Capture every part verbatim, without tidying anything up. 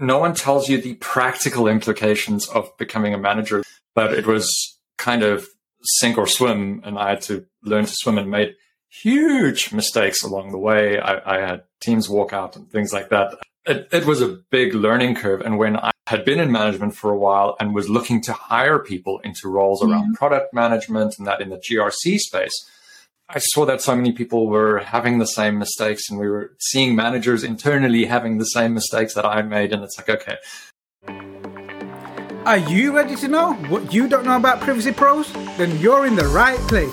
no one tells you the practical implications of becoming a manager, but it was kind of sink or swim, and I had to learn to swim and made huge mistakes along the way. I, I had teams walk out and things like that. It, it was a big learning curve. And when I had been in management for a while and was looking to hire people into roles around mm-hmm. product management and that in the G R C space, I saw that so many people were having the same mistakes, and we were seeing managers internally having the same mistakes that I made. And it's like, okay. Are you ready to know what you don't know about Privacy Pros? Then you're in the right place.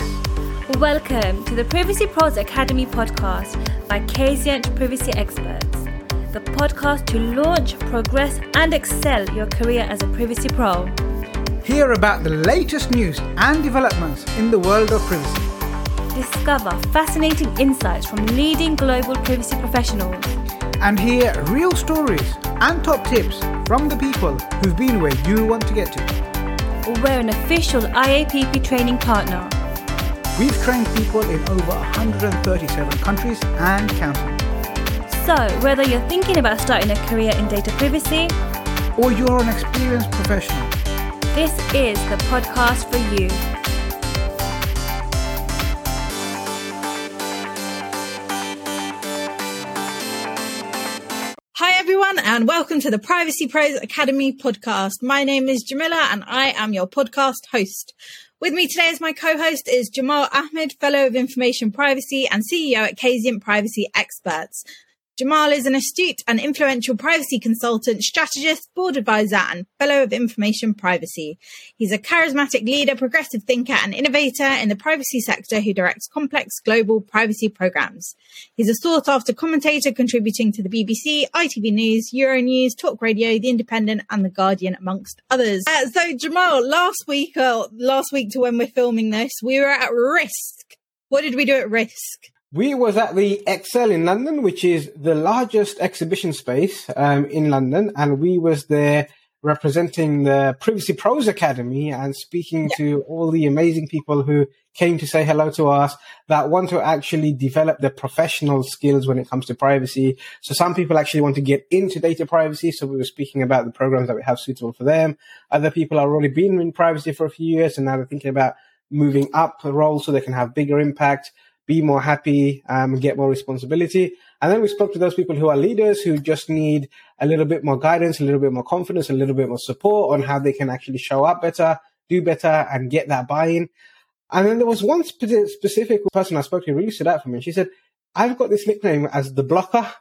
Welcome to the Privacy Pros Academy podcast by K Z N Privacy Experts, the podcast to launch, progress, and excel your career as a privacy pro. Hear about the latest news and developments in the world of privacy. Discover fascinating insights from leading global privacy professionals. And hear real stories and top tips from the people who've been where you want to get to. We're an official I A P P training partner. We've trained people in over one hundred thirty-seven countries and counting. So, whether you're thinking about starting a career in data privacy, or you're an experienced professional, this is the podcast for you. And welcome to the Privacy Pros Academy podcast. My name is Jamila and I am your podcast host. With me today as my co-host is Jamal Ahmed, Fellow of Information Privacy and C E O at K Z N Privacy Experts. Jamal is an astute and influential privacy consultant, strategist, board advisor, and Fellow of Information Privacy. He's a charismatic leader, progressive thinker, and innovator in the privacy sector who directs complex global privacy programs. He's a sought-after commentator contributing to the B B C, I T V News, Euronews, Talk Radio, The Independent, and The Guardian, amongst others. Uh, so, Jamal, last week, uh, last week to when we're filming this, we were at Risk. What did we do at Risk? We was at the ExCeL in London, which is the largest exhibition space um, in London, and we was there representing the Privacy Pros Academy and speaking yeah. to all the amazing people who came to say hello to us that want to actually develop their professional skills when it comes to privacy. So some people actually want to get into data privacy, so we were speaking about the programs that we have suitable for them. Other people have already been in privacy for a few years, and now they're thinking about moving up the role so they can have bigger impact, be more happy, um, get more responsibility. And then we spoke to those people who are leaders who just need a little bit more guidance, a little bit more confidence, a little bit more support on how they can actually show up better, do better, and get that buy-in. And then there was one spe- specific person I spoke to who really stood out for me. She said, I've got this nickname as the blocker,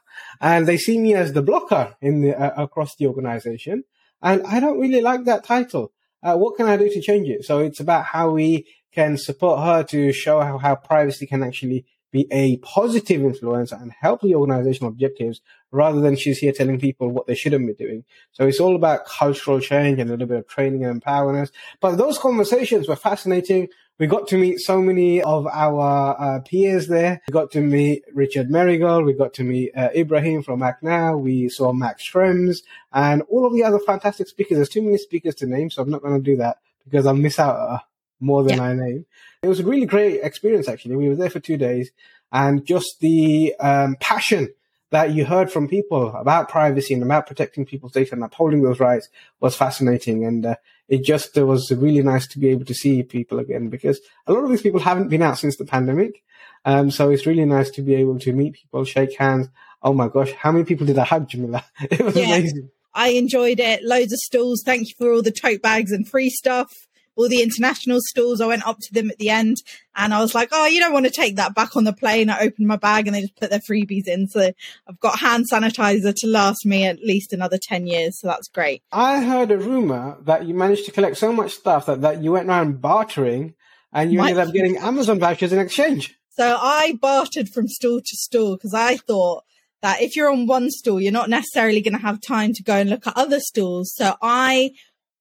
and they see me as the blocker in the, uh, across the organization. And I don't really like that title. Uh, what can I do to change it? So it's about how we can support her to show how, how privacy can actually be a positive influence and help the organizational objectives, rather than she's here telling people what they shouldn't be doing. So it's all about cultural change and a little bit of training and empowerment. But those conversations were fascinating. We got to meet so many of our uh, peers there. We got to meet Richard Merrigal. We got to meet uh, Ibrahim from MacNow. We saw Max Schrems and all of the other fantastic speakers. There's too many speakers to name, so I'm not going to do that because I'll miss out uh, more than yeah. I name. It was a really great experience, actually. We were there for two days and just the um, passion that you heard from people about privacy and about protecting people's data and upholding those rights was fascinating. And uh, it just uh, was really nice to be able to see people again, because a lot of these people haven't been out since the pandemic. Um, so it's really nice to be able to meet people, shake hands. Oh my gosh, how many people did I hug, Jamila? It was yeah, amazing. I enjoyed it. Loads of stalls. Thank you for all the tote bags and free stuff. All the international stalls, I went up to them at the end and I was like, oh, you don't want to take that back on the plane. I opened my bag and they just put their freebies in. So I've got hand sanitizer to last me at least another ten years. So that's great. I heard a rumor that you managed to collect so much stuff that, that you went around bartering and you My- ended up getting Amazon vouchers in exchange. So I bartered from stall to stall because I thought that if you're on one stall, you're not necessarily going to have time to go and look at other stalls. So I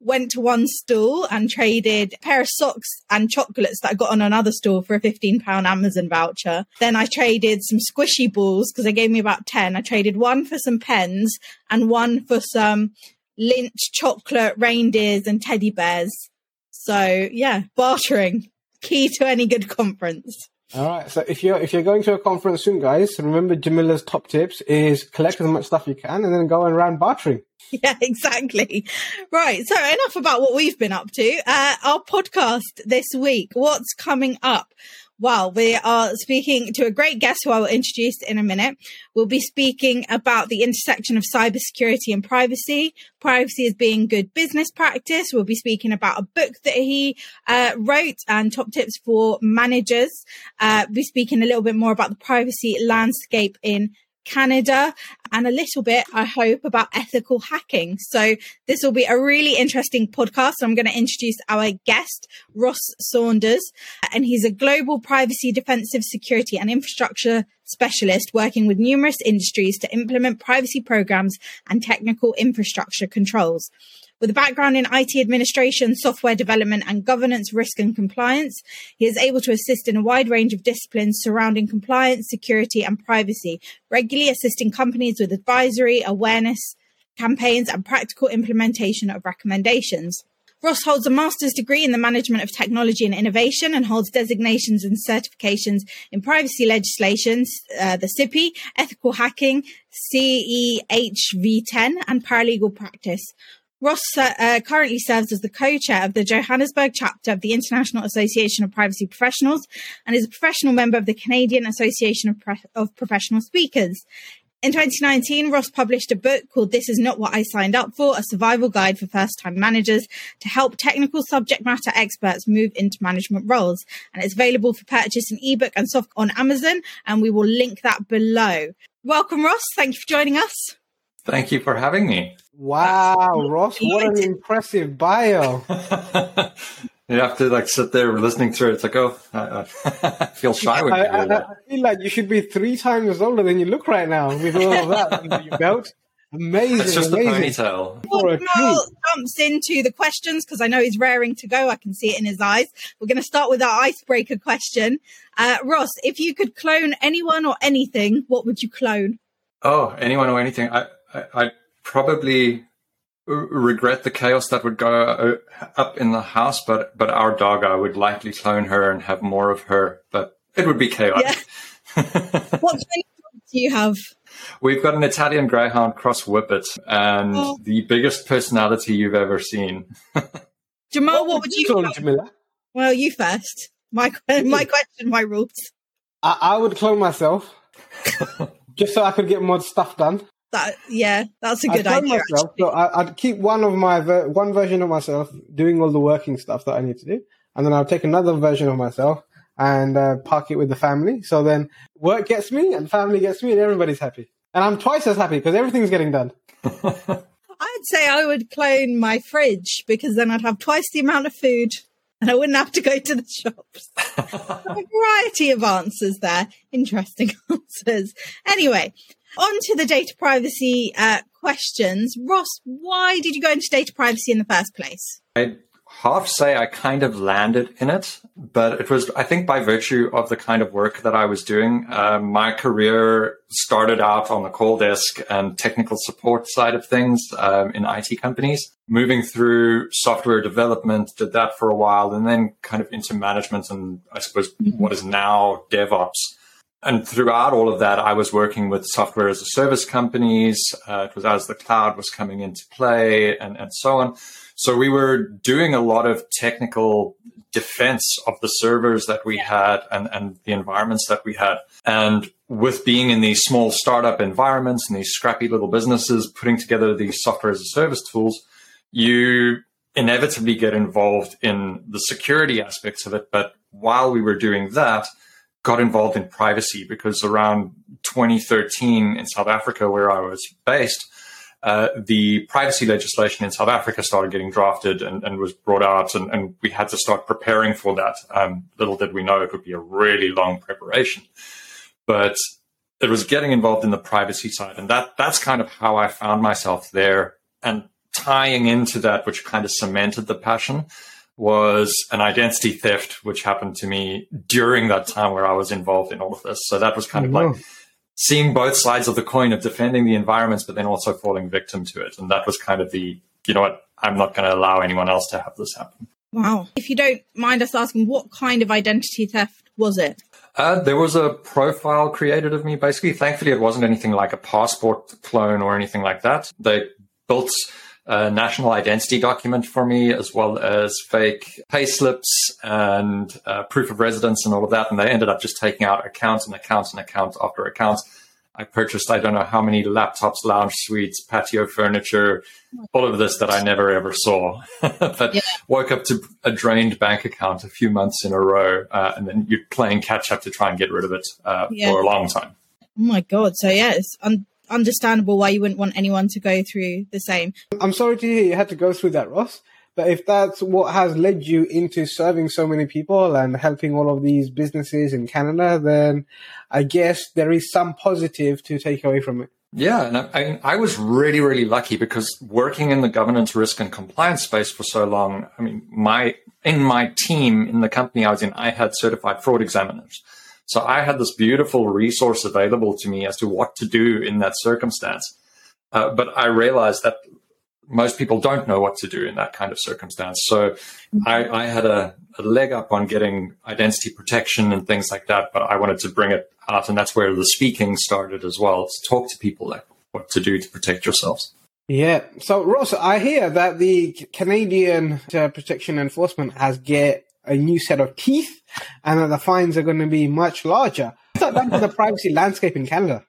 went to one stall and traded a pair of socks and chocolates that I got on another stall for a fifteen pounds Amazon voucher. Then I traded some squishy balls because they gave me about ten. I traded one for some pens and one for some lint, chocolate, reindeers and teddy bears. So yeah, bartering, key to any good conference. All right. So if you're, if you're going to a conference soon, guys, remember Jamila's top tips is collect as much stuff you can and then go around bartering. Yeah, exactly. Right. So enough about what we've been up to. Uh, our podcast this week, what's coming up? Well, we are speaking to a great guest who I will introduce in a minute. We'll be speaking about the intersection of cybersecurity and privacy. Privacy as being good business practice. We'll be speaking about a book that he uh, wrote and top tips for managers. Uh, we'll be speaking a little bit more about the privacy landscape in Canada and a little bit, I hope, about ethical hacking. So this will be a really interesting podcast. I'm going to introduce our guest, Ross Saunders, and he's a global privacy, defensive security and infrastructure specialist working with numerous industries to implement privacy programs and technical infrastructure controls. With a background in I T administration, software development and governance, risk and compliance, he is able to assist in a wide range of disciplines surrounding compliance, security and privacy, regularly assisting companies with advisory, awareness campaigns and practical implementation of recommendations. Ross holds a master's degree in the management of technology and innovation and holds designations and certifications in privacy legislation, uh, the C I P I, ethical hacking, C E H V ten and paralegal practice. Ross uh, currently serves as the co-chair of the Johannesburg chapter of the International Association of Privacy Professionals and is a professional member of the Canadian Association of, Pre- of Professional Speakers. In twenty nineteen, Ross published a book called This Is Not What I Signed Up For, a survival guide for first-time managers to help technical subject matter experts move into management roles. And it's available for purchase in ebook and soft on Amazon, and we will link that below. Welcome, Ross. Thank you for joining us. Thank you for having me. Wow, Ross, what an impressive bio. You have to like sit there listening to it. It's like, oh, I, I feel shy when you do that. I feel like you should be three times older than you look right now with all of that under your belt. Amazing. It's just amazing. The ponytail. Well, Noel jumps into the questions because I know he's raring to go. I can see it in his eyes. We're going to start with our icebreaker question. Uh, Ross, if you could clone anyone or anything, what would you clone? Oh, anyone or anything. I, I, I probably regret the chaos that would go up in the house, but but our dog, I would likely clone her and have more of her, but it would be chaotic. Yeah. What kind of dog do you have? We've got an Italian Greyhound cross Whippet and oh. the biggest personality you've ever seen. Jamal, what, what would you clone, Jamila? Well, you first. My my question, my rules. I, I would clone myself just so I could get more stuff done. That, yeah, that's a good I'd idea. Myself, so I, I'd keep one of my ver- one version of myself doing all the working stuff that I need to do, and then I'll take another version of myself and uh, park it with the family. So then work gets me, and family gets me, and everybody's happy. And I'm twice as happy because everything's getting done. I'd say I would clone my fridge because then I'd have twice the amount of food, and I wouldn't have to go to the shops. A variety of answers there, interesting answers. Anyway. On to the data privacy uh, questions. Ross, why did you go into data privacy in the first place? I'd half say I kind of landed in it, but it was, I think, by virtue of the kind of work that I was doing. Uh, my career started out on the call desk and technical support side of things um, in I T companies, moving through software development, did that for a while, and then kind of into management and I suppose mm-hmm. what is now DevOps. And throughout all of that, I was working with software as a service companies. Uh, it was as the cloud was coming into play and, and so on. So we were doing a lot of technical defense of the servers that we had and, and the environments that we had. And with being in these small startup environments and these scrappy little businesses, putting together these software as a service tools, you inevitably get involved in the security aspects of it. But while we were doing that, got involved in privacy because around twenty thirteen in South Africa, where I was based, uh, the privacy legislation in South Africa started getting drafted and, and was brought out and, and we had to start preparing for that. Um, little did we know it would be a really long preparation, but it was getting involved in the privacy side. And that that's kind of how I found myself there. And tying into that, which kind of cemented the passion, was an identity theft, which happened to me during that time where I was involved in all of this. So that was kind mm-hmm. of like seeing both sides of the coin of defending the environments, but then also falling victim to it. And that was kind of the, you know what, I'm not going to allow anyone else to have this happen. Wow. If you don't mind us asking, what kind of identity theft was it? Uh, there was a profile created of me, basically. Thankfully, it wasn't anything like a passport clone or anything like that. They built a national identity document for me, as well as fake pay slips and uh, proof of residence and all of that. And they ended up just taking out accounts and accounts and accounts after accounts. I purchased, I don't know how many laptops, lounge suites, patio furniture, all of this that I never ever saw, but yeah. Woke up to a drained bank account a few months in a row. Uh, and then you're playing catch up to try and get rid of it uh, yeah. for a long time. Oh my God. So yeah, it's un- understandable why you wouldn't want anyone to go through the same. I'm sorry to hear you had to go through that, Ross. But if that's what has led you into serving so many people and helping all of these businesses in Canada, then I guess there is some positive to take away from it. Yeah, and I, I was really, really lucky because working in the governance, risk, and compliance space for so long, I mean, my in my team, in the company I was in, I had certified fraud examiners. So I had this beautiful resource available to me as to what to do in that circumstance. Uh, but I realized that most people don't know what to do in that kind of circumstance. So I, I had a, a leg up on getting identity protection and things like that, but I wanted to bring it out. And that's where the speaking started as well, to talk to people like what to do to protect yourselves. Yeah. So, Ross, I hear that the Canadian uh, Protection Enforcement has get a new set of teeth and that the fines are going to be much larger. What's that done to the privacy landscape in Canada?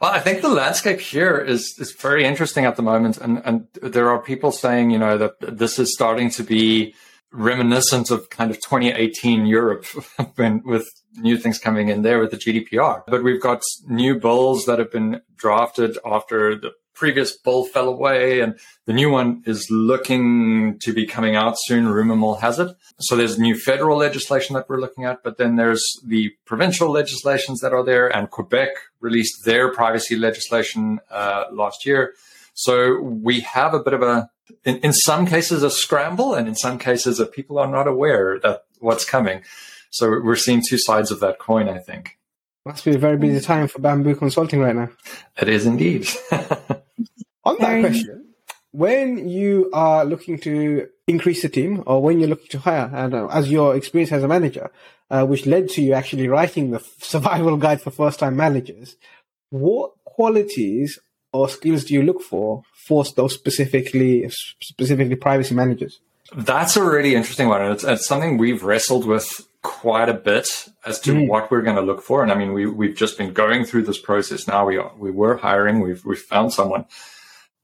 Well, I think the landscape here is, is very interesting at the moment. And, and there are people saying, you know, that this is starting to be reminiscent of kind of twenty eighteen Europe when, with new things coming in there with the G D P R. But we've got new bills that have been drafted after the previous bill fell away, and the new one is looking to be coming out soon, rumor mill has it. So there's new federal legislation that we're looking at, but then there's the provincial legislations that are there, and Quebec released their privacy legislation uh, last year. So we have a bit of a, in, in some cases, a scramble, and in some cases, that people are not aware that what's coming. So we're seeing two sides of that coin, I think. Must be a very busy time for Bamboo Consulting right now. It is indeed. On that question, when you are looking to increase the team or when you're looking to hire, and as your experience as a manager, uh, which led to you actually writing the survival guide for first-time managers, what qualities or skills do you look for for those specifically, specifically privacy managers? That's a really interesting one. It's, it's something we've wrestled with quite a bit as to mm. what we're going to look for. And I mean, we, we've just been going through this process now. We are, we were hiring, we've, we've found someone.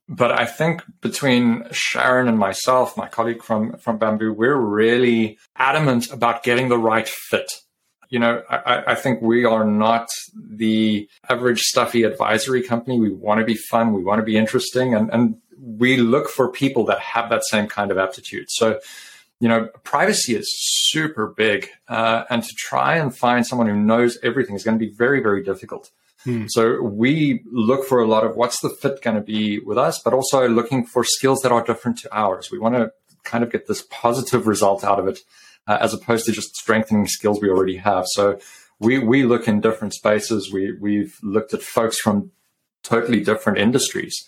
But I think between Sharon and myself, my colleague from, from Bamboo, we're really adamant about getting the right fit. You know, I, I think we are not the average stuffy advisory company. We want to be fun. We want to be interesting. And, and we look for people that have that same kind of aptitude. So, you know, privacy is super big. Uh, and to try and find someone who knows everything is going to be very, very difficult. Hmm. So we look for a lot of what's the fit going to be with us, but also looking for skills that are different to ours. We want to kind of get this positive result out of it, uh, as opposed to just strengthening skills we already have. So we, we look in different spaces. We, we've looked at folks from totally different industries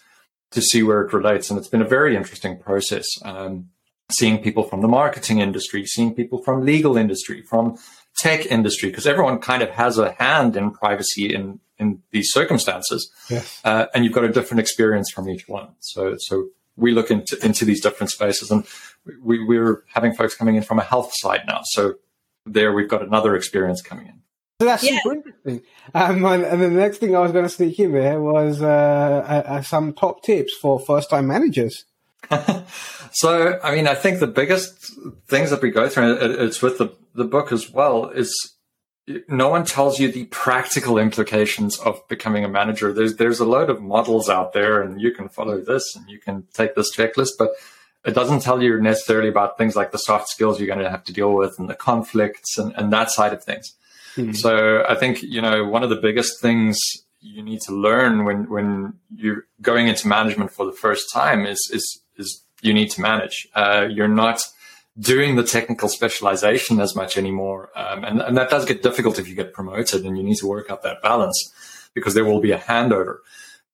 to see where it relates. And it's been a very interesting process, um, seeing people from the marketing industry, seeing people from legal industry, from tech industry, because everyone kind of has a hand in privacy in, in these circumstances. Yes. Uh, and you've got a different experience from each one. So so we look into, into these different spaces, and we, we're having folks coming in from a health side now. So there we've got another experience coming in. So that's yeah. super interesting. Um, and, and the next thing I was going to sneak in there was uh, uh, some top tips for first-time managers. So, I mean, I think the biggest things that we go through, and it's with the, the book as well, is no one tells you the practical implications of becoming a manager. There's there's a load of models out there, and you can follow this and you can take this checklist, but it doesn't tell you necessarily about things like the soft skills you're going to have to deal with and the conflicts and, and that side of things. Mm-hmm. So I think, you know, one of the biggest things you need to learn when, when you're going into management for the first time is is is you need to manage. Uh, you're not doing the technical specialization as much anymore. Um, and, and that does get difficult if you get promoted, and you need to work out that balance because there will be a handover.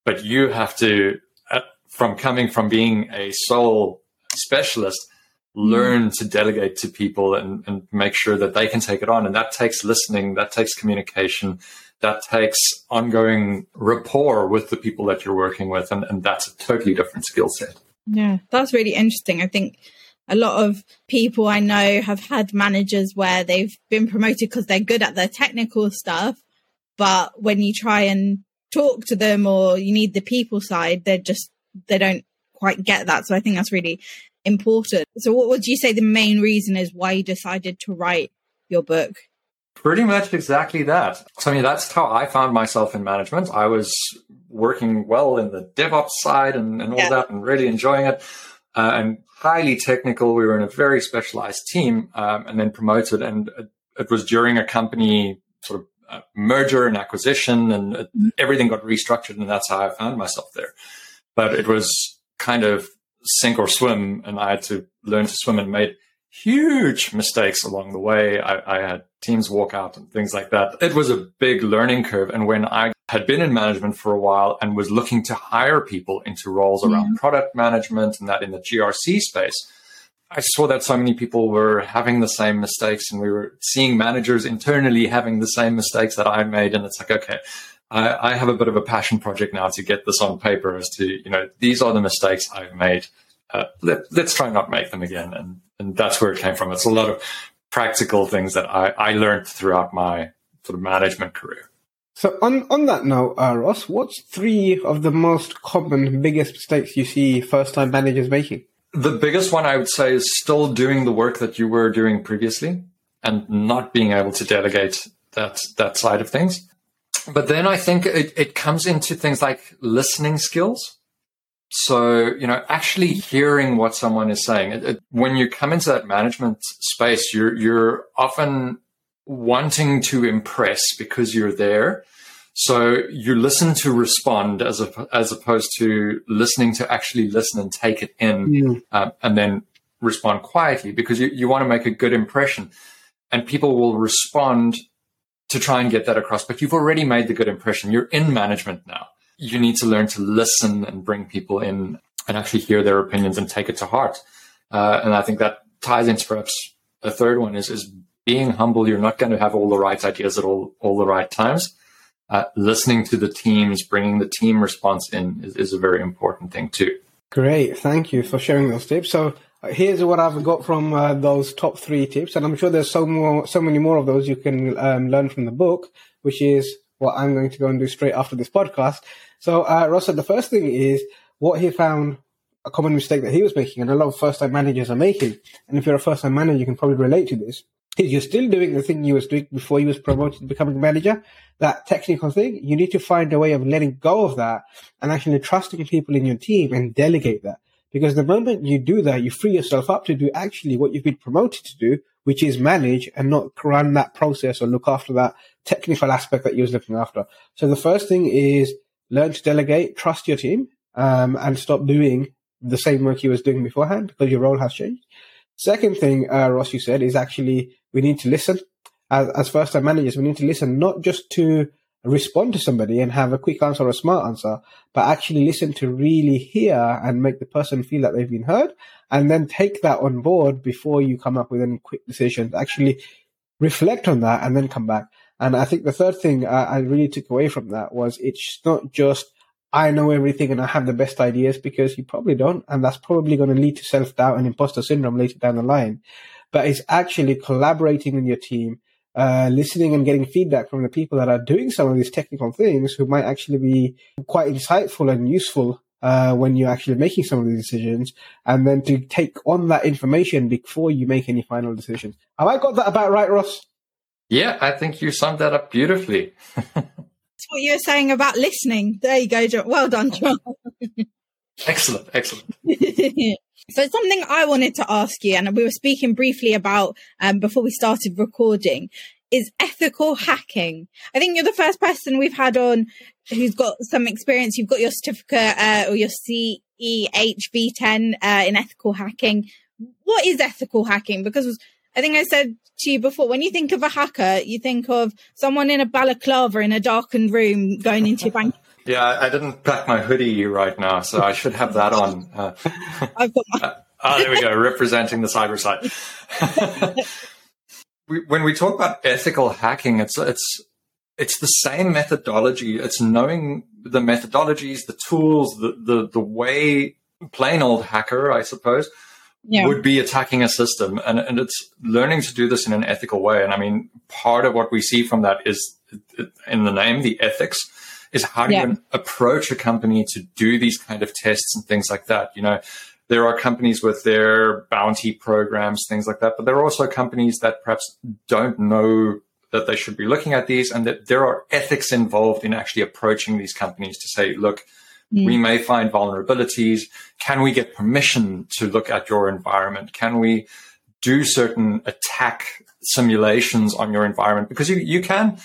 But you have to, uh, from coming from being a sole specialist, learn to delegate to people and, and make sure that they can take it on. And that takes listening, that takes communication, that takes ongoing rapport with the people that you're working with. And, and that's a totally different skill set. Yeah, that's really interesting. I think a lot of people I know have had managers where they've been promoted because they're good at their technical stuff. But when you try and talk to them or you need the people side, they're just, they don't quite get that. So I think that's really important. So what would you say the main reason is why you decided to write your book? Pretty much exactly that. So I mean, that's how I found myself in management. I was working well in the DevOps side and, and all yeah. that and really enjoying it. Uh, and highly technical. We were in a very specialized team um, and then promoted. And it, it was during a company sort of uh, merger and acquisition and it, everything got restructured. And that's how I found myself there. But it was kind of sink or swim, and I had to learn to swim and made huge mistakes along the way. I, I had teams walk out and things like that. It was a big learning curve. And when I had been in management for a while and was looking to hire people into roles around mm-hmm. product management and that in the G R C space, I saw that so many people were having the same mistakes and we were seeing managers internally having the same mistakes that I made. And it's like, okay, I have a bit of a passion project now to get this on paper as to, you know, these are the mistakes I've made. Uh, let, let's try not make them again. And, and that's where it came from. It's a lot of practical things that I, I learned throughout my sort of management career. So on, on that note, uh, Ross, what's three of the most common, biggest mistakes you see first-time managers making? The biggest one I would say is still doing the work that you were doing previously and not being able to delegate that that side of things. But then I think it, it comes into things like listening skills. So, you know, actually hearing what someone is saying. It, it, when you come into that management space, you're, you're often wanting to impress because you're there. So you listen to respond as a, as opposed to listening to actually listen and take it in yeah. um, and then respond quietly because you, you want to make a good impression. And people will respond to try and get that across, but you've already made the good impression. You're in management now. You need to learn to listen and bring people in and actually hear their opinions and take it to heart. Uh, and I think that ties into perhaps a third one is, is being humble. You're not going to have all the right ideas at all, all the right times. Uh, listening to the teams, bringing the team response in is, is a very important thing too. Great. Thank you for sharing those tips. So here's what I've got from uh, those top three tips, and I'm sure there's so more, so many more of those you can um, learn from the book, which is what I'm going to go and do straight after this podcast. So, uh, Ross said the first thing is what he found a common mistake that he was making, and a lot of first-time managers are making. And if you're a first-time manager, you can probably relate to this. Is you're still doing the thing you was doing before you was promoted to becoming a manager, that technical thing. You need to find a way of letting go of that and actually trusting people in your team and delegate that. Because the moment you do that, you free yourself up to do actually what you've been promoted to do, which is manage and not run that process or look after that technical aspect that you was looking after. So the first thing is learn to delegate, trust your team, um, and stop doing the same work you was doing beforehand because your role has changed. Second thing, uh, Ross, you said is actually we need to listen. As, as first-time managers, we need to listen not just to respond to somebody and have a quick answer or a smart answer, but actually listen to really hear and make the person feel that they've been heard, and then take that on board before you come up with any quick decisions. Actually reflect on that and then come back. And I think the third thing I really took away from that was it's not just I know everything and I have the best ideas, because you probably don't, and that's probably going to lead to self-doubt and imposter syndrome later down the line. But it's actually collaborating with your team, Uh, listening and getting feedback from the people that are doing some of these technical things who might actually be quite insightful and useful uh, when you're actually making some of these decisions, and then to take on that information before you make any final decisions. Have I got that about right, Ross? Yeah, I think you summed that up beautifully. That's what you were saying about listening. There you go, John. Well done, John. Excellent, excellent. So something I wanted to ask you, and we were speaking briefly about um, before we started recording, is ethical hacking. I think you're the first person we've had on who's got some experience. You've got your certificate uh, or your C E H V ten uh, in ethical hacking. What is ethical hacking? Because I think I said to you before, when you think of a hacker, you think of someone in a balaclava in a darkened room going into a bank. Yeah, I didn't pack my hoodie right now, so I should have that on. Uh, I've got my... Ah, there we go, representing the cyber side. we, when we talk about ethical hacking, it's it's it's the same methodology. It's knowing the methodologies, the tools, the the, the way plain old hacker, I suppose, yeah. would be attacking a system. And, and it's learning to do this in an ethical way. And, I mean, part of what we see from that is, in the name, the ethics, is how do yeah. you approach a company to do these kind of tests and things like that. You know, there are companies with their bounty programs, things like that, but there are also companies that perhaps don't know that they should be looking at these, and that there are ethics involved in actually approaching these companies to say, look, mm. we may find vulnerabilities. Can we get permission to look at your environment? Can we do certain attack simulations on your environment? Because you, you can...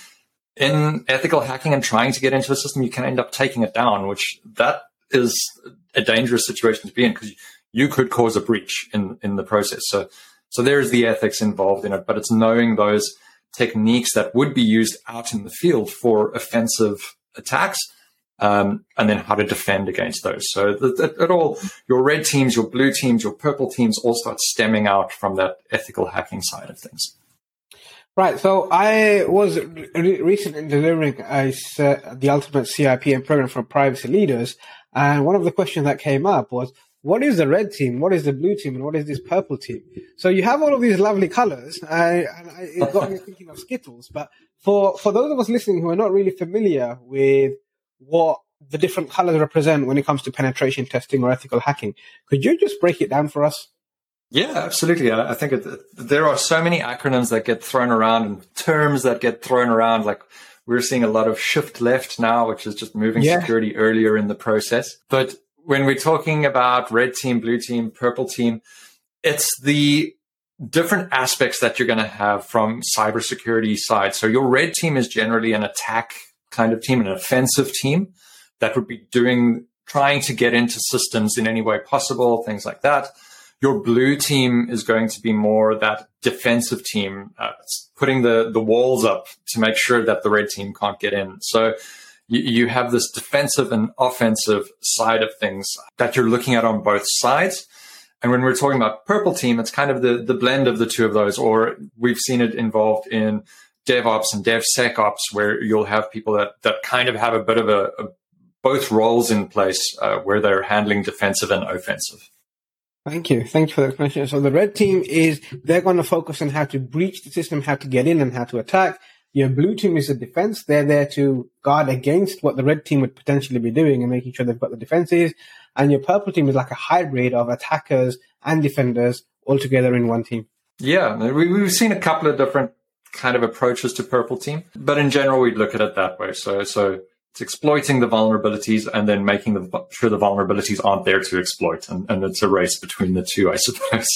in ethical hacking and trying to get into a system, you can end up taking it down, which that is a dangerous situation to be in, because you could cause a breach in, in the process. So, so there is the ethics involved in it, but it's knowing those techniques that would be used out in the field for offensive attacks, um, and then how to defend against those. So at all, your red teams, your blue teams, your purple teams all start stemming out from that ethical hacking side of things. Right, so I was re- recently delivering a, uh, the ultimate C I P M program for privacy leaders, and one of the questions that came up was, what is the red team, what is the blue team, and what is this purple team? So you have all of these lovely colors, and, and I, it got me thinking of Skittles, but for, for those of us listening who are not really familiar with what the different colors represent when it comes to penetration testing or ethical hacking, could you just break it down for us? Yeah, absolutely. I think it, there are so many acronyms that get thrown around and terms that get thrown around. Like we're seeing a lot of shift left now, which is just moving yeah. security earlier in the process. But when we're talking about red team, blue team, purple team, it's the different aspects that you're going to have from cybersecurity side. So your red team is generally an attack kind of team, an offensive team that would be doing, trying to get into systems in any way possible, things like that. Your blue team is going to be more that defensive team, uh, putting the, the walls up to make sure that the red team can't get in. So you, you have this defensive and offensive side of things that you're looking at on both sides. And when we're talking about purple team, it's kind of the, the blend of the two of those, or we've seen it involved in DevOps and DevSecOps, where you'll have people that, that kind of have a bit of a, a both roles in place uh, where they're handling defensive and offensive. Thank you. Thank you for that question. So the red team is they're going to focus on how to breach the system, how to get in and how to attack. Your blue team is the defense. They're there to guard against what the red team would potentially be doing and making sure they've got the defenses. And your purple team is like a hybrid of attackers and defenders all together in one team. Yeah, we've seen a couple of different kind of approaches to purple team, but in general, we'd look at it that way. So, so. It's exploiting the vulnerabilities and then making the, sure the vulnerabilities aren't there to exploit. And, and it's a race between the two, I suppose.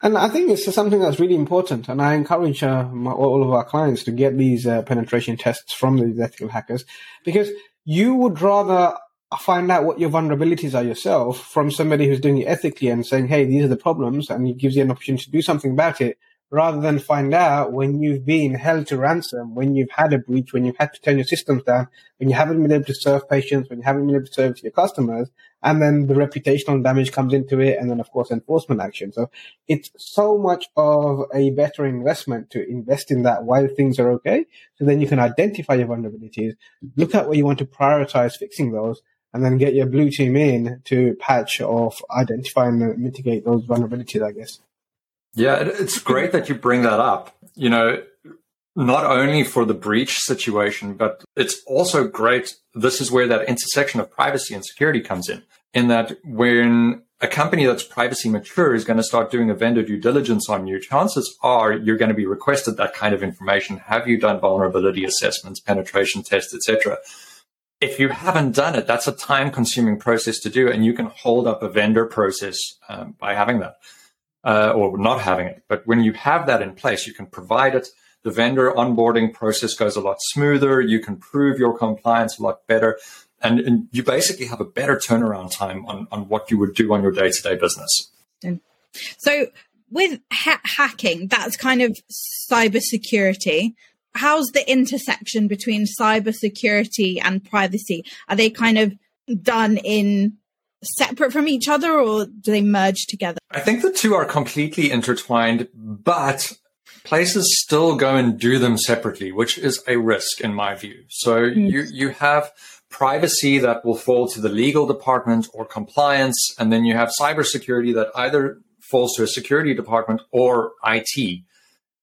And I think it's something that's really important. And I encourage uh, my, all of our clients to get these uh, penetration tests from the ethical hackers, because you would rather find out what your vulnerabilities are yourself from somebody who's doing it ethically and saying, hey, these are the problems, and it gives you an opportunity to do something about it, rather than find out when you've been held to ransom, when you've had a breach, when you've had to turn your systems down, when you haven't been able to serve patients, when you haven't been able to service your customers, and then the reputational damage comes into it, and then, of course, enforcement action. So it's so much of a better investment to invest in that while things are okay, so then you can identify your vulnerabilities, look at where you want to prioritize fixing those, and then get your blue team in to patch or identify and mitigate those vulnerabilities, I guess. Yeah, it's great that you bring that up, you know, not only for the breach situation, but it's also great. This is where that intersection of privacy and security comes in, in that when a company that's privacy mature is going to start doing a vendor due diligence on you, chances are you're going to be requested that kind of information. Have you done vulnerability assessments, penetration tests, et cetera? If you haven't done it, that's a time-consuming process to do, and you can hold up a vendor process um, by having that. Uh, or not having it. But when you have that in place, you can provide it. The vendor onboarding process goes a lot smoother. You can prove your compliance a lot better. And, and you basically have a better turnaround time on, on what you would do on your day-to-day business. So with ha- hacking, that's kind of cybersecurity. How's the intersection between cybersecurity and privacy? Are they kind of done in separate from each other, or do they merge together? I think the two are completely intertwined, but places still go and do them separately, which is a risk in my view. So mm. you, you have privacy that will fall to the legal department or compliance, and then you have cybersecurity that either falls to a security department or I T,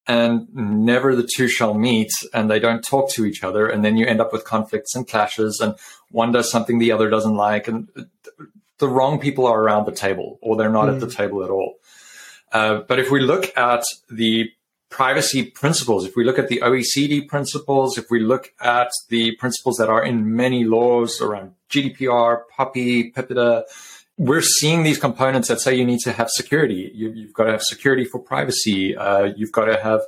and never the two shall meet, and they don't talk to each other, and then you end up with conflicts and clashes, and one does something the other doesn't like, and the wrong people are around the table, or they're not mm. at the table at all. Uh, but if we look at the privacy principles, if we look at the O E C D principles, if we look at the principles that are in many laws around G D P R, POPI, PIPEDA, we're seeing these components that say you need to have security. You, you've got to have security for privacy. Uh, you've got to have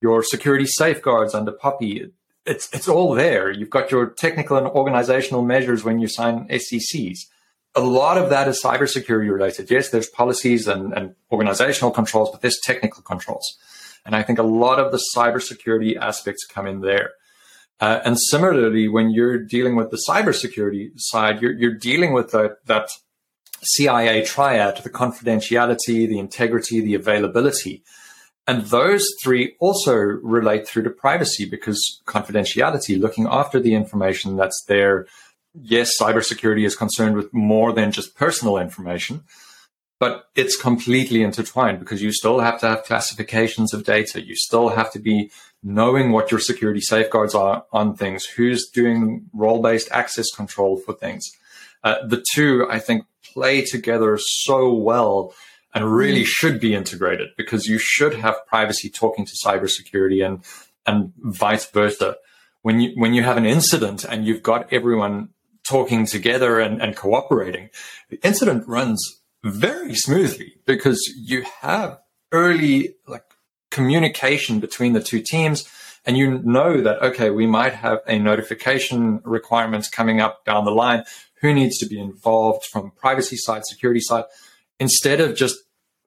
your security safeguards under POPI. It's, it's all there. You've got your technical and organizational measures when you sign S C Cs. A lot of that is cybersecurity related. Yes, there's policies and, and organizational controls, but there's technical controls. And I think a lot of the cybersecurity aspects come in there. Uh, and similarly, when you're dealing with the cybersecurity side, you're, you're dealing with the, that C I A triad, the confidentiality, the integrity, the availability. And those three also relate through to privacy, because confidentiality, looking after the information that's there. Yes, cybersecurity is concerned with more than just personal information, but it's completely intertwined, because you still have to have classifications of data. You still have to be knowing what your security safeguards are on things, who's doing role-based access control for things. Uh, the two, I think, play together so well and really mm. should be integrated, because you should have privacy talking to cybersecurity and, and vice versa. When you, when you have an incident and you've got everyone talking together and, and cooperating, the incident runs very smoothly, because you have early like communication between the two teams, and you know that, okay, we might have a notification requirement coming up down the line. Who needs to be involved from privacy side, security side, instead of just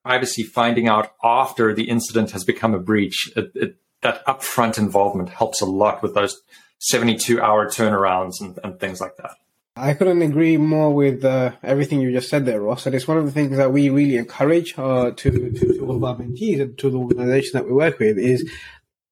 privacy finding out after the incident has become a breach. It, it, that upfront involvement helps a lot with those seventy-two hour turnarounds and, and things like that. I couldn't agree more with uh, everything you just said there, Ross. And it's one of the things that we really encourage uh, to, to, to all of our mentees and to the organization that we work with is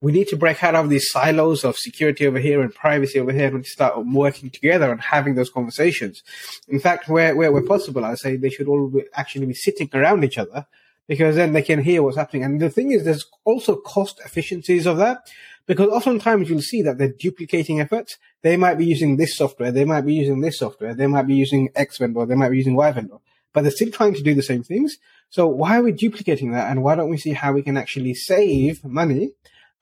we need to break out of these silos of security over here and privacy over here and start working together and having those conversations. In fact, where, where, where possible, I say they should all actually be sitting around each other, because then they can hear what's happening. And the thing is, there's also cost efficiencies of that, because oftentimes you'll see that they're duplicating efforts. They might be using this software, they might be using this software, they might be using X vendor, they might be using Y vendor, but they're still trying to do the same things. So why are we duplicating that? And why don't we see how we can actually save money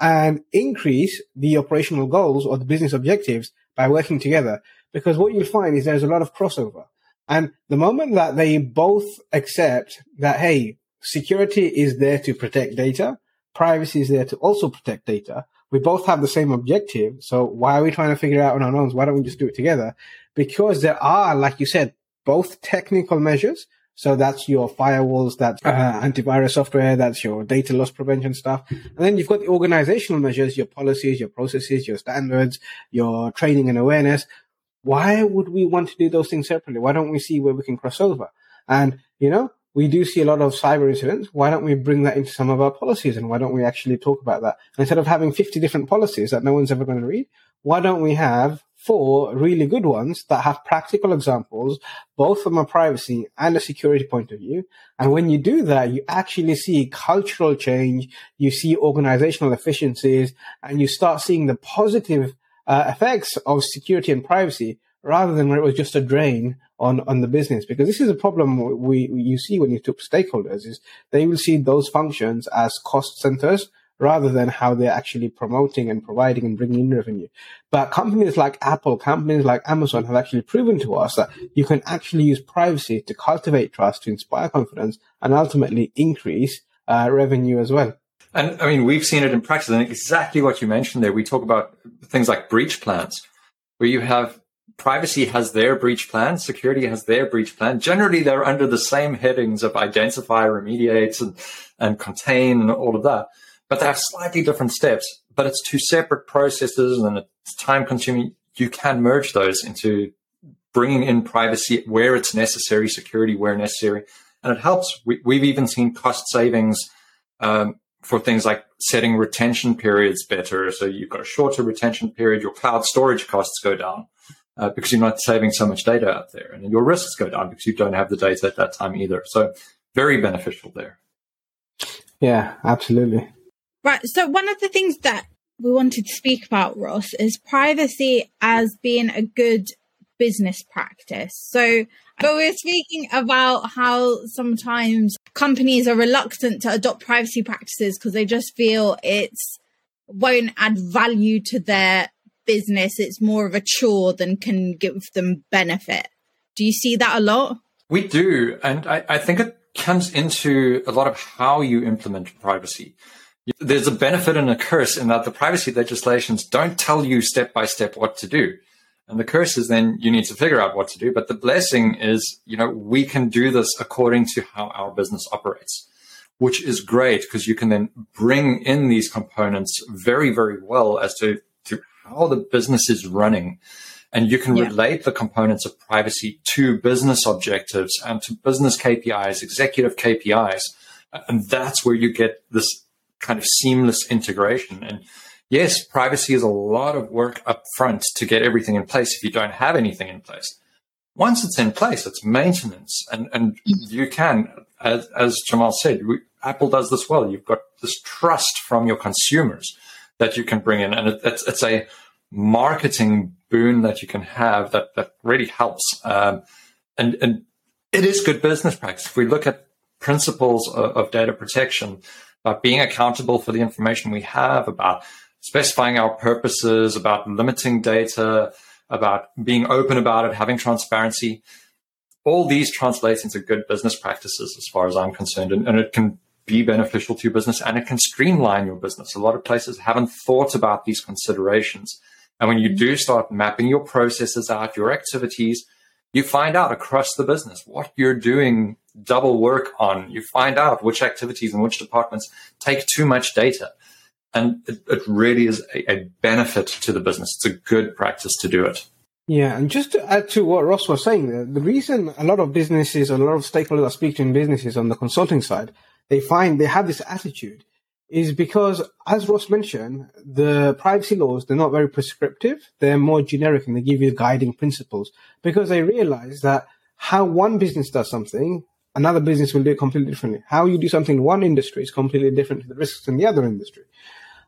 and increase the operational goals or the business objectives by working together? Because what you'll find is there's a lot of crossover. And the moment that they both accept that, hey, security is there to protect data, privacy is there to also protect data, we both have the same objective, so why are we trying to figure out on our own? Why don't we just do it together? Because there are, like you said, both technical measures, so that's your firewalls, that's uh, antivirus software, that's your data loss prevention stuff, and then you've got the organizational measures, your policies, your processes, your standards, your training and awareness. Why would we want to do those things separately? Why don't we see where we can cross over? And, you know, we do see a lot of cyber incidents. Why don't we bring that into some of our policies? And why don't we actually talk about that? And instead of having fifty different policies that no one's ever going to read, why don't we have four really good ones that have practical examples, both from a privacy and a security point of view? And when you do that, you actually see cultural change, you see organizational efficiencies, and you start seeing the positive uh, effects of security and privacy, rather than where it was just a drain on, on the business. Because this is a problem we, we you see when you talk to stakeholders, is they will see those functions as cost centers rather than how they're actually promoting and providing and bringing in revenue. But companies like Apple, companies like Amazon have actually proven to us that you can actually use privacy to cultivate trust, to inspire confidence, and ultimately increase uh, revenue as well. And, I mean, we've seen it in practice, and exactly what you mentioned there. We talk about things like breach plans, where you have privacy has their breach plan, security has their breach plan. Generally, they're under the same headings of identify, remediate, and, and contain, and all of that. But they have slightly different steps, but it's two separate processes and it's time consuming. You can merge those into bringing in privacy where it's necessary, security where necessary. And it helps. We, we've even seen cost savings um, for things like setting retention periods better. So you've got a shorter retention period, your cloud storage costs go down uh, because you're not saving so much data out there. And your risks go down because you don't have the data at that time either. So very beneficial there. Yeah, absolutely. Right. So one of the things that we wanted to speak about, Ross, is privacy as being a good business practice. So but we're speaking about how sometimes companies are reluctant to adopt privacy practices because they just feel it's won't add value to their business. It's more of a chore than can give them benefit. Do you see that a lot? We do. And I, I think it comes into a lot of how you implement privacy. There's a benefit and a curse in that the privacy legislations don't tell you step by step what to do. And the curse is then you need to figure out what to do. But the blessing is, you know, we can do this according to how our business operates, which is great because you can then bring in these components very, very well as to, to how the business is running. And you can yeah. relate the components of privacy to business objectives and to business K P Is, executive K P Is. And that's where you get this kind of seamless integration. And yes, privacy is a lot of work up front to get everything in place if you don't have anything in place. Once it's in place, it's maintenance. And, and you can, as, as Jamal said, we, Apple does this well. You've got this trust from your consumers that you can bring in. And it, it's, it's a marketing boon that you can have that, that really helps. Um, and, and it is good business practice. If we look at principles of, of data protection, about being accountable for the information we have, about specifying our purposes, about limiting data, about being open about it, having transparency. All these translate into good business practices as far as I'm concerned, and, and it can be beneficial to your business and it can streamline your business. A lot of places haven't thought about these considerations. And when you do start mapping your processes out, your activities, you find out across the business what you're doing double work on. You find out which activities and which departments take too much data. And it, it really is a, a benefit to the business. It's a good practice to do it. Yeah, and just to add to what Ross was saying, the reason a lot of businesses, a lot of stakeholders I speak to in businesses on the consulting side, they find they have this attitude is because, as Ross mentioned, the privacy laws, they're not very prescriptive. They're more generic and they give you guiding principles because they realize that how one business does something, another business will do it completely differently. How you do something in one industry is completely different to the risks in the other industry.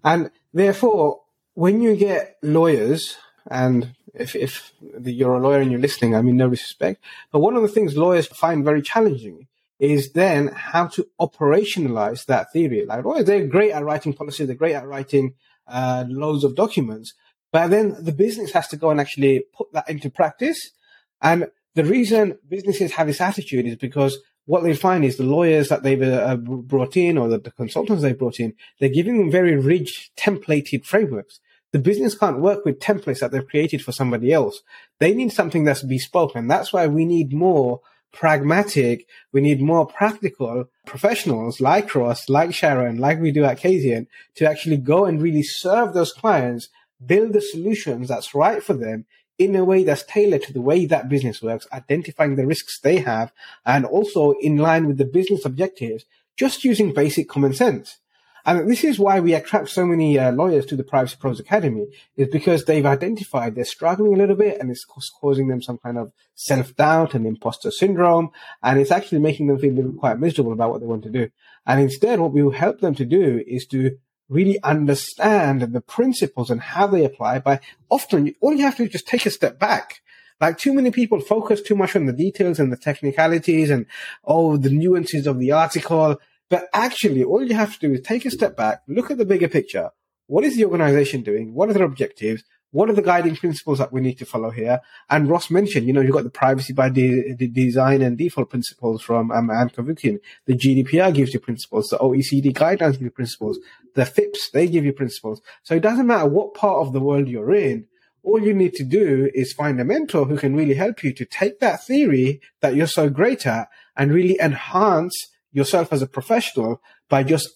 And therefore, when you get lawyers, and if, if you're a lawyer and you're listening, I mean, no disrespect, but one of the things lawyers find very challenging is then how to operationalize that theory. Like lawyers, they're great at writing policies, they're great at writing uh, loads of documents, but then the business has to go and actually put that into practice. And the reason businesses have this attitude is because what they find is the lawyers that they've uh, brought in or the, the consultants they've brought in, they're giving them very rigid, templated frameworks. The business can't work with templates that they've created for somebody else. They need something that's bespoke, and that's why we need more pragmatic, we need more practical professionals like Ross, like Sharon, like we do at K Z N, to actually go and really serve those clients, build the solutions that's right for them, in a way that's tailored to the way that business works, identifying the risks they have, and also in line with the business objectives, just using basic common sense. And this is why we attract so many uh, lawyers to the Privacy Pros Academy, is because they've identified they're struggling a little bit and it's causing them some kind of self-doubt and imposter syndrome, and it's actually making them feel quite miserable about what they want to do. And instead, what we will help them to do is to really understand the principles and how they apply by often all you have to do is just take a step back. Like too many people focus too much on the details and the technicalities and oh, the nuances of the article. But actually all you have to do is take a step back, look at the bigger picture. What is the organization doing? What are their objectives? What are the guiding principles that we need to follow here? And Ross mentioned, you know, you've got the privacy by de- de- design and default principles from um, Anne Kavukian. The G D P R gives you principles. The O E C D guidelines give you principles. The F I P S, they give you principles. So it doesn't matter what part of the world you're in. All you need to do is find a mentor who can really help you to take that theory that you're so great at and really enhance yourself as a professional by just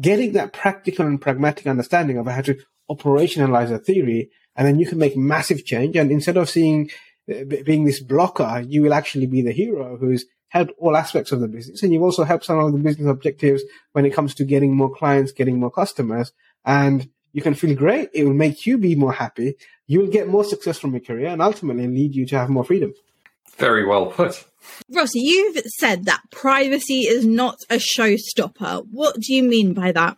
getting that practical and pragmatic understanding of how to operationalize a theory. And then you can make massive change. And instead of seeing being this blocker, you will actually be the hero who's helped all aspects of the business. And you've also helped some of the business objectives when it comes to getting more clients, getting more customers. And you can feel great. It will make you be more happy. You will get more success from your career and ultimately lead you to have more freedom. Very well put. Ross, you've said that privacy is not a showstopper. What do you mean by that?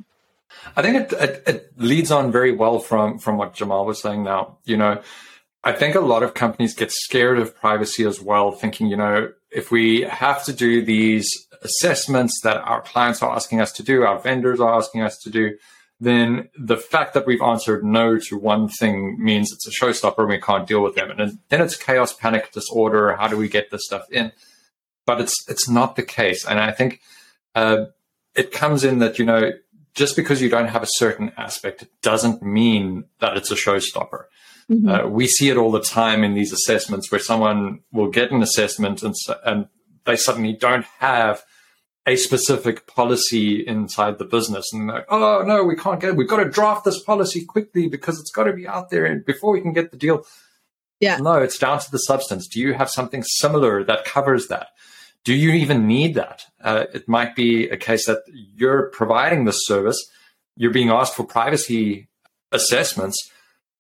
I think it, it, it leads on very well from, from what Jamal was saying now. You know, I think a lot of companies get scared of privacy as well, thinking, you know, if we have to do these assessments that our clients are asking us to do, our vendors are asking us to do, then the fact that we've answered no to one thing means it's a showstopper and we can't deal with them. And then it's chaos, panic, disorder. How do we get this stuff in? But it's it's not the case. And I think uh, it comes in that, you know, just because you don't have a certain aspect, it doesn't mean that it's a showstopper. Mm-hmm. Uh, we see it all the time in these assessments where someone will get an assessment and, and they suddenly don't have a specific policy inside the business. And they're like, oh, no, we can't get it. We've got to draft this policy quickly because it's got to be out there before we can get the deal. Yeah. No, it's down to the substance. Do you have something similar that covers that? Do you even need that? Uh, it might be a case that you're providing this service, you're being asked for privacy assessments,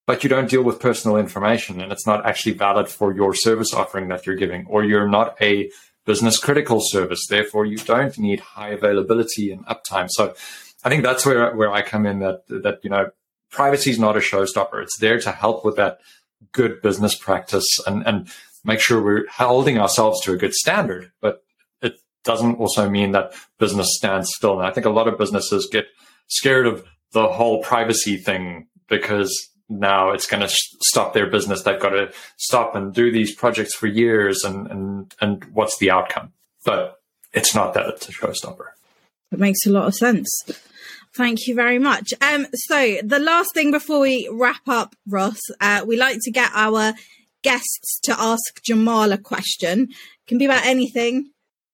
but you don't deal with personal information and it's not actually valid for your service offering that you're giving, or you're not a business critical service. Therefore, you don't need high availability and uptime. So I think that's where, where I come in that, that, you know, privacy is not a showstopper. It's there to help with that good business practice and, and, make sure we're holding ourselves to a good standard, but it doesn't also mean that business stands still. And I think a lot of businesses get scared of the whole privacy thing because now it's going to sh- stop their business. They've got to stop and do these projects for years and, and, and what's the outcome? But it's not that, it's a showstopper. It makes a lot of sense. Thank you very much. Um, so the last thing before we wrap up, Ross, uh, we like to get our guests to ask Jamal a question. It can be about anything.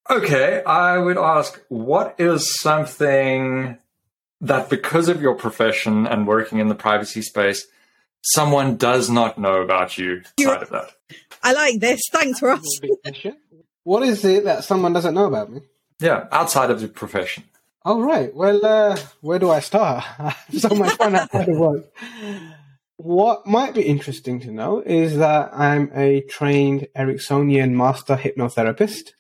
Okay, I would ask, what is something that because of your profession and working in the privacy space, someone does not know about you outside of that? I like this. Thanks, Ross. What is it that someone doesn't know about me? Yeah, outside of the profession. All right. Well, uh, where do I start? So much fun outside of work. What might be interesting to know is that I'm a trained Ericksonian master hypnotherapist.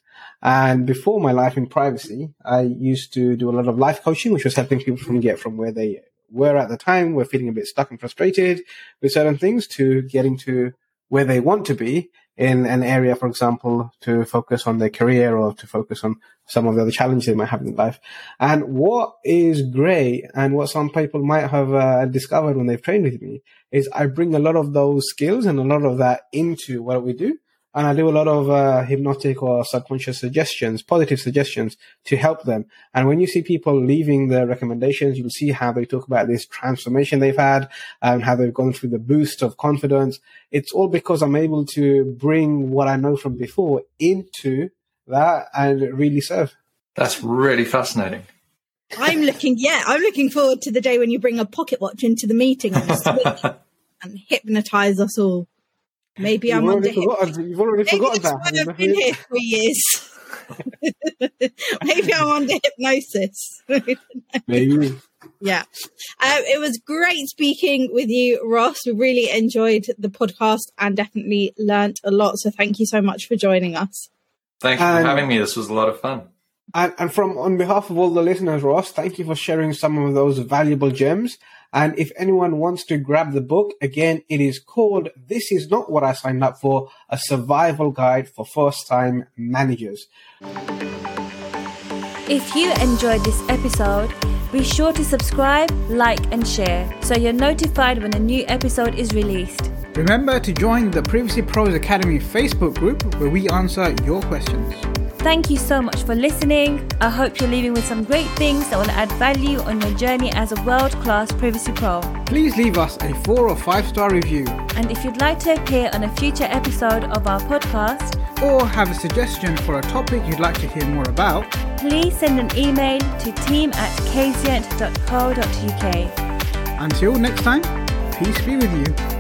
And before my life in privacy, I used to do a lot of life coaching, which was helping people from get from where they were at the time, were feeling a bit stuck and frustrated with certain things, to getting to where they want to be in an area, for example, to focus on their career or to focus on some of the other challenges they might have in life. And what is great and what some people might have uh, discovered when they've trained with me is I bring a lot of those skills and a lot of that into what we do. And I do a lot of uh, hypnotic or subconscious suggestions, positive suggestions to help them. And when you see people leaving their recommendations, you'll see how they talk about this transformation they've had and how they've gone through the boost of confidence. It's all because I'm able to bring what I know from before into that and really serve. That's really fascinating. I'm looking, yeah, I'm looking forward to the day when you bring a pocket watch into the meeting and, and hypnotize us all. Maybe you've I'm under hypnosis. You've already forgotten that. Maybe I've been here for years. Maybe I'm under hypnosis. Maybe. Yeah. Uh, it was great speaking with you, Ross. We really enjoyed the podcast and definitely learnt a lot. So thank you so much for joining us. Thank you um, for having me. This was a lot of fun. And, and from on behalf of all the listeners, Ross, thank you for sharing some of those valuable gems. And if anyone wants to grab the book, again, it is called This Is Not What I Signed Up For, a survival guide for first-time managers. If you enjoyed this episode, be sure to subscribe, like, and share so you're notified when a new episode is released. Remember to join the Privacy Pros Academy Facebook group where we answer your questions. Thank you so much for listening. I hope you're leaving with some great things that will add value on your journey as a world-class privacy pro. Please leave us a four or five-star review. And if you'd like to appear on a future episode of our podcast or have a suggestion for a topic you'd like to hear more about, please send an email to team at k z n dot co dot u k. Until next time, peace be with you.